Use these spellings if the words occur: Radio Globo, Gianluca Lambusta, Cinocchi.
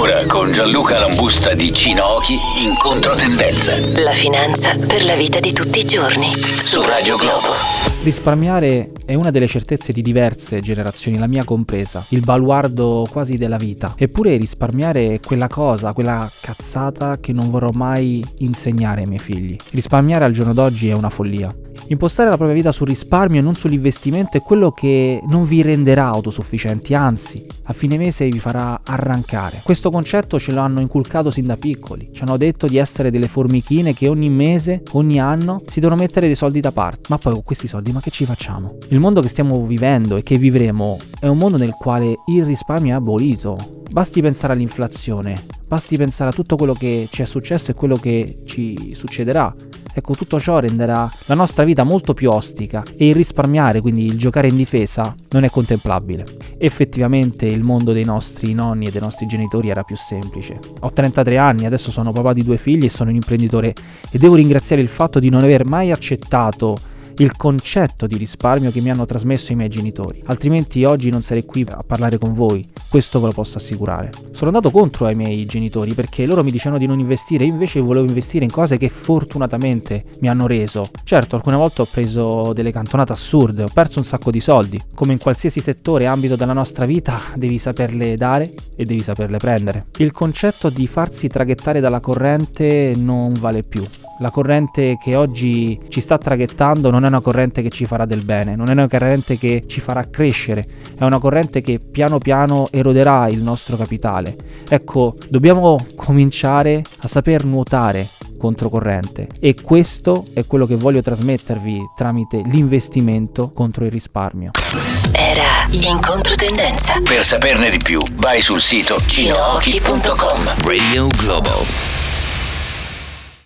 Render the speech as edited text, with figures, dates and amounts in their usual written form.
Ora con Gianluca Lambusta di Cinocchi in controtendenza. La finanza per la vita di tutti i giorni su Radio Globo. Risparmiare è una delle certezze di diverse generazioni, la mia compresa, il baluardo quasi della vita. Eppure risparmiare è quella cosa, quella cazzata che non vorrò mai insegnare ai miei figli. Risparmiare al giorno d'oggi è una follia. Impostare la propria vita sul risparmio e non sull'investimento è quello che non vi renderà autosufficienti, anzi, a fine mese vi farà arrancare. Questo concetto ce lo hanno inculcato sin da piccoli, ci hanno detto di essere delle formichine che ogni mese, ogni anno, si devono mettere dei soldi da parte. Ma poi con questi soldi, ma che ci facciamo? Il mondo che stiamo vivendo e che vivremo è un mondo nel quale il risparmio è abolito. Basti pensare all'inflazione, basti pensare a tutto quello che ci è successo e quello che ci succederà. Ecco, tutto ciò renderà la nostra vita molto più ostica e il risparmiare, quindi il giocare in difesa, non è contemplabile. Effettivamente il mondo dei nostri nonni e dei nostri genitori era più semplice. Ho 33 anni, adesso sono papà di 2 figli e sono un imprenditore e devo ringraziare il fatto di non aver mai accettato il concetto di risparmio che mi hanno trasmesso i miei genitori, altrimenti oggi non sarei qui a parlare con voi, questo ve lo posso assicurare. Sono andato contro ai miei genitori perché loro mi dicevano di non investire, io invece volevo investire in cose che fortunatamente mi hanno reso. Certo, alcune volte ho preso delle cantonate assurde, ho perso un sacco di soldi. Come in qualsiasi settore e ambito della nostra vita, devi saperle dare e devi saperle prendere. Il concetto di farsi traghettare dalla corrente non vale più. La corrente che oggi ci sta traghettando non è una corrente che ci farà del bene, non è una corrente che ci farà crescere, è una corrente che piano piano eroderà il nostro capitale. Ecco, dobbiamo cominciare a saper nuotare controcorrente e questo è quello che voglio trasmettervi tramite l'investimento contro il risparmio. Era in controtendenza. Per saperne di più vai sul sito cinocchi.com. Radio Global.